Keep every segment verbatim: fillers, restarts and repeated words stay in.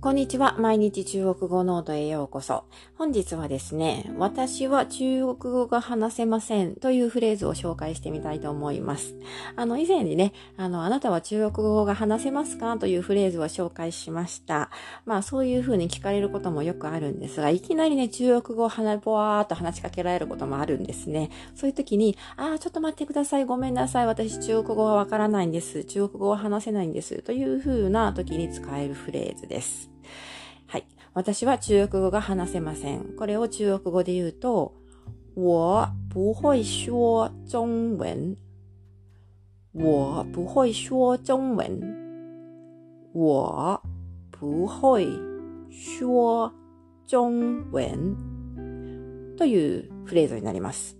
こんにちは。毎日中国語ノートへようこそ。本日はですね、私は中国語が話せませんというフレーズを紹介してみたいと思います。あの、以前にね、あの、あなたは中国語が話せますかというフレーズを紹介しました。まあ、そういうふうに聞かれることもよくあるんですが、いきなりね、中国語を話、ぼわーっと話しかけられることもあるんですね。そういう時に、あー、ちょっと待ってください。ごめんなさい。私、中国語はわからないんです。中国語は話せないんです。というふうな時に使えるフレーズです。はい。私は中国語が話せません。これを中国語で言うと、我不会说中文。我不会说中文。我不会说中文。というフレーズになります。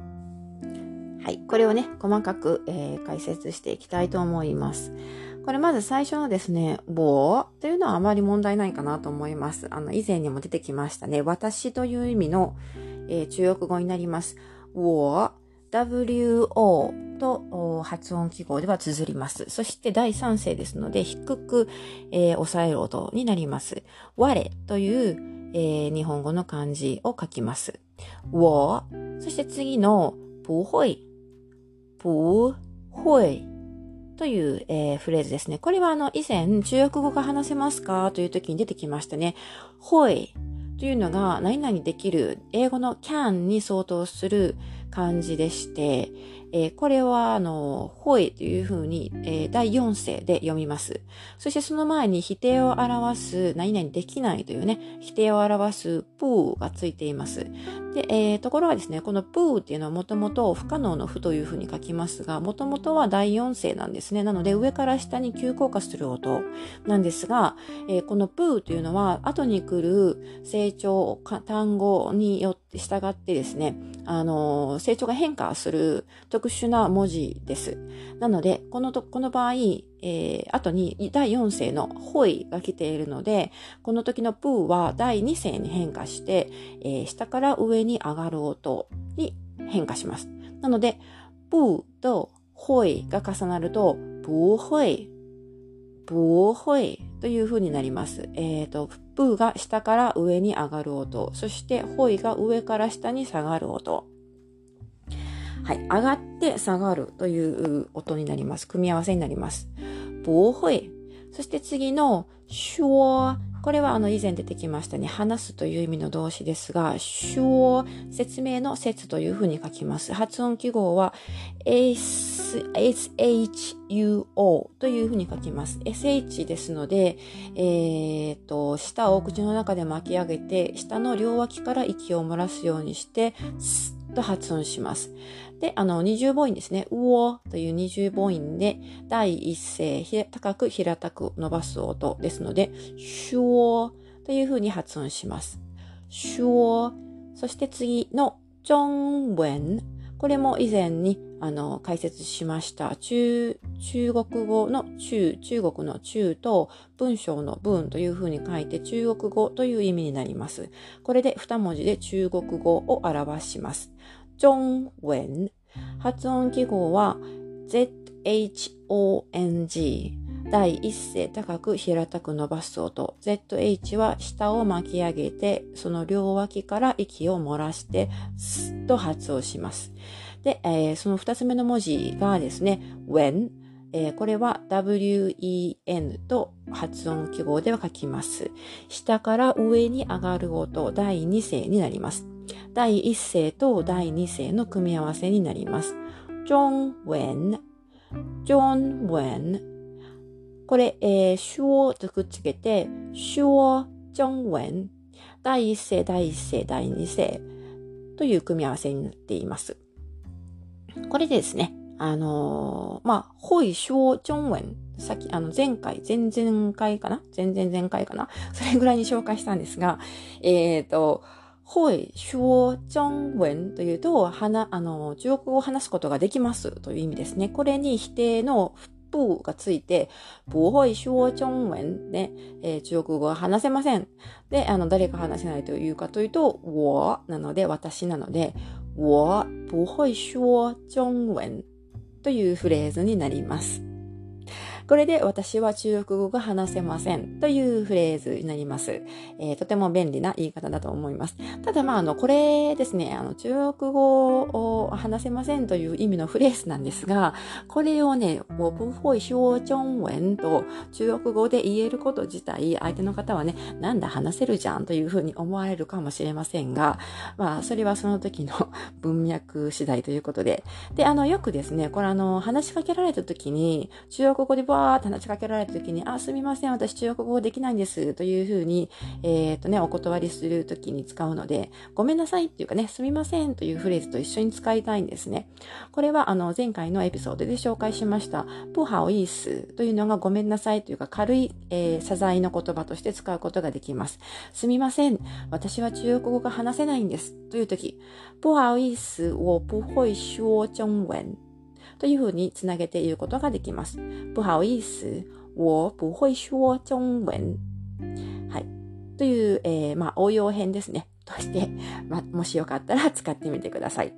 はい。これをね、細かく、えー、解説していきたいと思います。これまず最初のですね、我というのはあまり問題ないかなと思います。あの、以前にも出てきましたね。私という意味の、えー、中国語になります。我、wo と発音記号では綴ります。そして第三声ですので、低く、えー、抑える音になります。我という、えー、日本語の漢字を書きます。我、そして次の不会、不会という、えー、フレーズですね。これはあの以前中国語が話せますかという時に出てきましたね。会というのが何々できる英語の can に相当する漢字でして、えー、これはあの会というふうに、えー、第四声で読みます。そしてその前に否定を表す何々できないというね否定を表す不がついています。で、えー、ところはですね、この不っていうのはもともと不可能の不というふうに書きますが、もともとは第四声なんですね。なので上から下に急降下する音なんですが、えー、この不というのは後に来る成長単語によって従ってですね、あのー、成長が変化する特殊な文字です。なのでこのとこの場合、えー、後に第四声の会が来ているので、この時のプーは第二声に変化して、えー、下から上に上がる音に変化します。なので、プーと会が重なると、不会、不会という風になります。えーと、プーが下から上に上がる音、そして会が上から下に下がる音。はい、上がって下がるという音になります。組み合わせになります。不会。そして次の说。これはあの以前出てきましたね。話すという意味の動詞ですが、说、説明の説というふうに書きます。発音記号は エスエイチユーオー というふうに書きます。エスエイチ ですので、えっと、舌を口の中で巻き上げて、舌の両脇から息を漏らすようにして、スッと発音します。で、あの、二重母音ですね。うおという二重母音で、第一声、ひ高く平たく伸ばす音ですので、しょうというふうに発音します。しょう。そして次の、中文。これも以前に、あの、解説しました。中、中国語の中、中国の中と文章の文というふうに書いて中国語という意味になります。これで二文字で中国語を表します。中文。発音記号は ゼットエイチオーエヌジー。第一声高く平たく伸ばす音。ゼットエイチ は舌を巻き上げて、その両脇から息を漏らして、スッと発音します。で、えー、その二つ目の文字がですね、when。えー、これは wen と発音記号では書きます。下から上に上がる音、第二声になります。第一声と第二声の組み合わせになります。中文、中文。これ、えー、说とくっつけて、说中文。第一声、第一声、第二声という組み合わせになっています。これでですね、あのー、まあ、会说中文。さっき、あの、前回、前々回かな前々前回かなそれぐらいに紹介したんですが、えーと、会说中文というと、はな、あの、中国語を話すことができますという意味ですね。これに否定の不がついて、不会说中文で、えー、中国語は話せません。で、あの、誰が話せないというかというと、我なので、私なので、我不会说中文というフレーズになります。これで私は中国語が話せませんというフレーズになります。えー、とても便利な言い方だと思います。ただまあ、あの、これですね、あの、中国語を話せませんという意味のフレーズなんですが、これをね、我不会说中文と中国語で言えること自体、相手の方はね、なんだ話せるじゃんというふうに思われるかもしれませんが、まあ、それはその時の文脈次第ということで。で、あの、よくですね、これあの、話しかけられた時に、中国語でバーって話しかけられた時に、あ、すみません、私中国語できないんですというふうに、えっとね、お断りする時に使うので、ごめんなさいっていうかね、すみませんというフレーズと一緒に使いたいんですね。これはあの、前回のエピソードで紹介しました、不好意思というのがごめんなさいというか軽い、えー、謝罪の言葉として使うことができます。すみません、私は中国語が話せないんですという時、不好意思、我不会说中文というふうにつなげて言うことができます。不好意思、我不会说中文。はい。という、えー、まあ、応用編ですね。として、まあ、もしよかったら使ってみてください。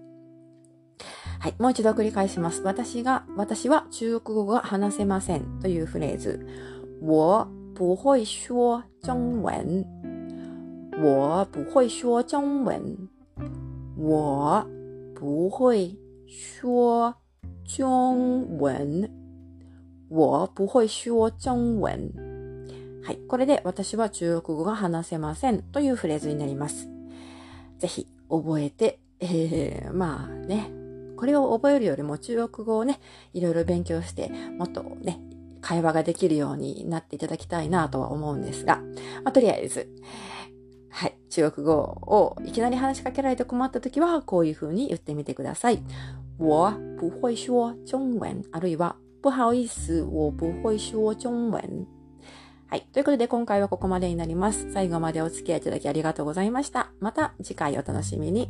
はい。もう一度繰り返します。私が、私は中国語が話せませんというフレーズ。我不会说中文。我不会说中文。我不会说中文。我不会说中文。はい。これで私は中国語が話せませんというフレーズになります。ぜひ覚えて、えー、まあね、これを覚えるよりも中国語をね、いろいろ勉強して、もっとね、会話ができるようになっていただきたいなとは思うんですが、まあ、とりあえず、はい。中国語をいきなり話しかけられて困ったときは、こういうふうに言ってみてください。我不会说中文。あるいは、不好意思、我不会说中文。はい。ということで、今回はここまでになります。最後までお付き合いいただきありがとうございました。また次回お楽しみに。